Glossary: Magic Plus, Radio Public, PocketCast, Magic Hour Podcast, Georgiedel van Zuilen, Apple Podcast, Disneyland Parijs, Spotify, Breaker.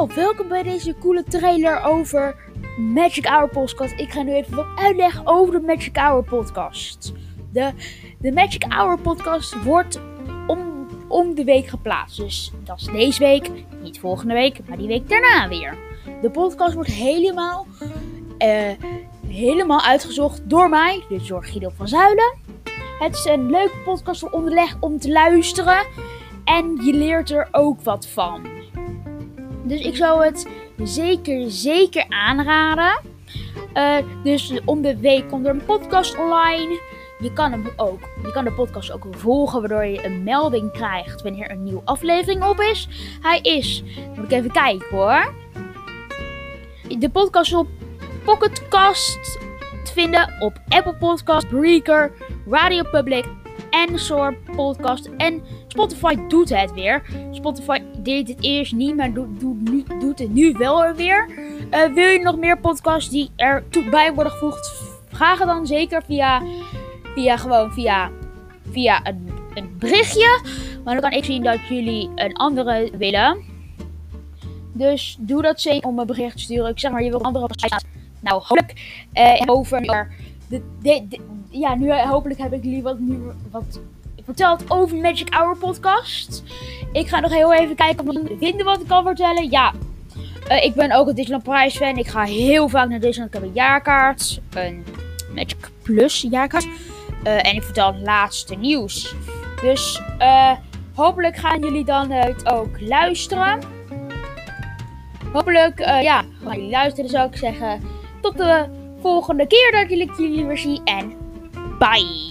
Nou, welkom bij deze coole trailer over Magic Hour Podcast. Ik ga nu even wat uitleggen over de Magic Hour Podcast. De Magic Hour Podcast wordt om de week geplaatst. Dus dat is deze week, niet volgende week, maar die week daarna weer. De podcast wordt helemaal uitgezocht door mij, dus door Georgiedel van Zuilen. Het is een leuke podcast voor onderleg om te luisteren en je leert er ook wat van. Dus ik zou het zeker aanraden. Dus om de week komt er een podcast online. Je kan de podcast ook volgen, waardoor je een melding krijgt wanneer een nieuwe aflevering op is. Moet ik even kijken hoor. De podcast op PocketCast te vinden, op Apple Podcast, Breaker, Radio Public en soort podcast. En Spotify doet het weer. Spotify deed het eerst niet, maar doet het nu wel weer. Wil je nog meer podcasts die er bij worden gevoegd? Vraag het dan zeker via een berichtje. Maar dan kan ik zien dat jullie een andere willen. Dus doe dat zeker om een bericht te sturen. Ik zeg maar, je wil een andere op de site. Nou, hopelijk hopelijk heb ik jullie wat verteld over Magic Hour Podcast. Ik ga nog heel even kijken of ik vinden wat ik kan vertellen. Ja, ik ben ook een Disneyland Parijs fan. Ik ga heel vaak naar Disneyland. Ik heb een jaarkaart, een Magic Plus jaarkaart. En ik vertel het laatste nieuws. Dus hopelijk gaan jullie dan het ook luisteren. Gaan jullie luisteren, zou ik zeggen. Tot de volgende keer dat ik jullie weer zie. En bye!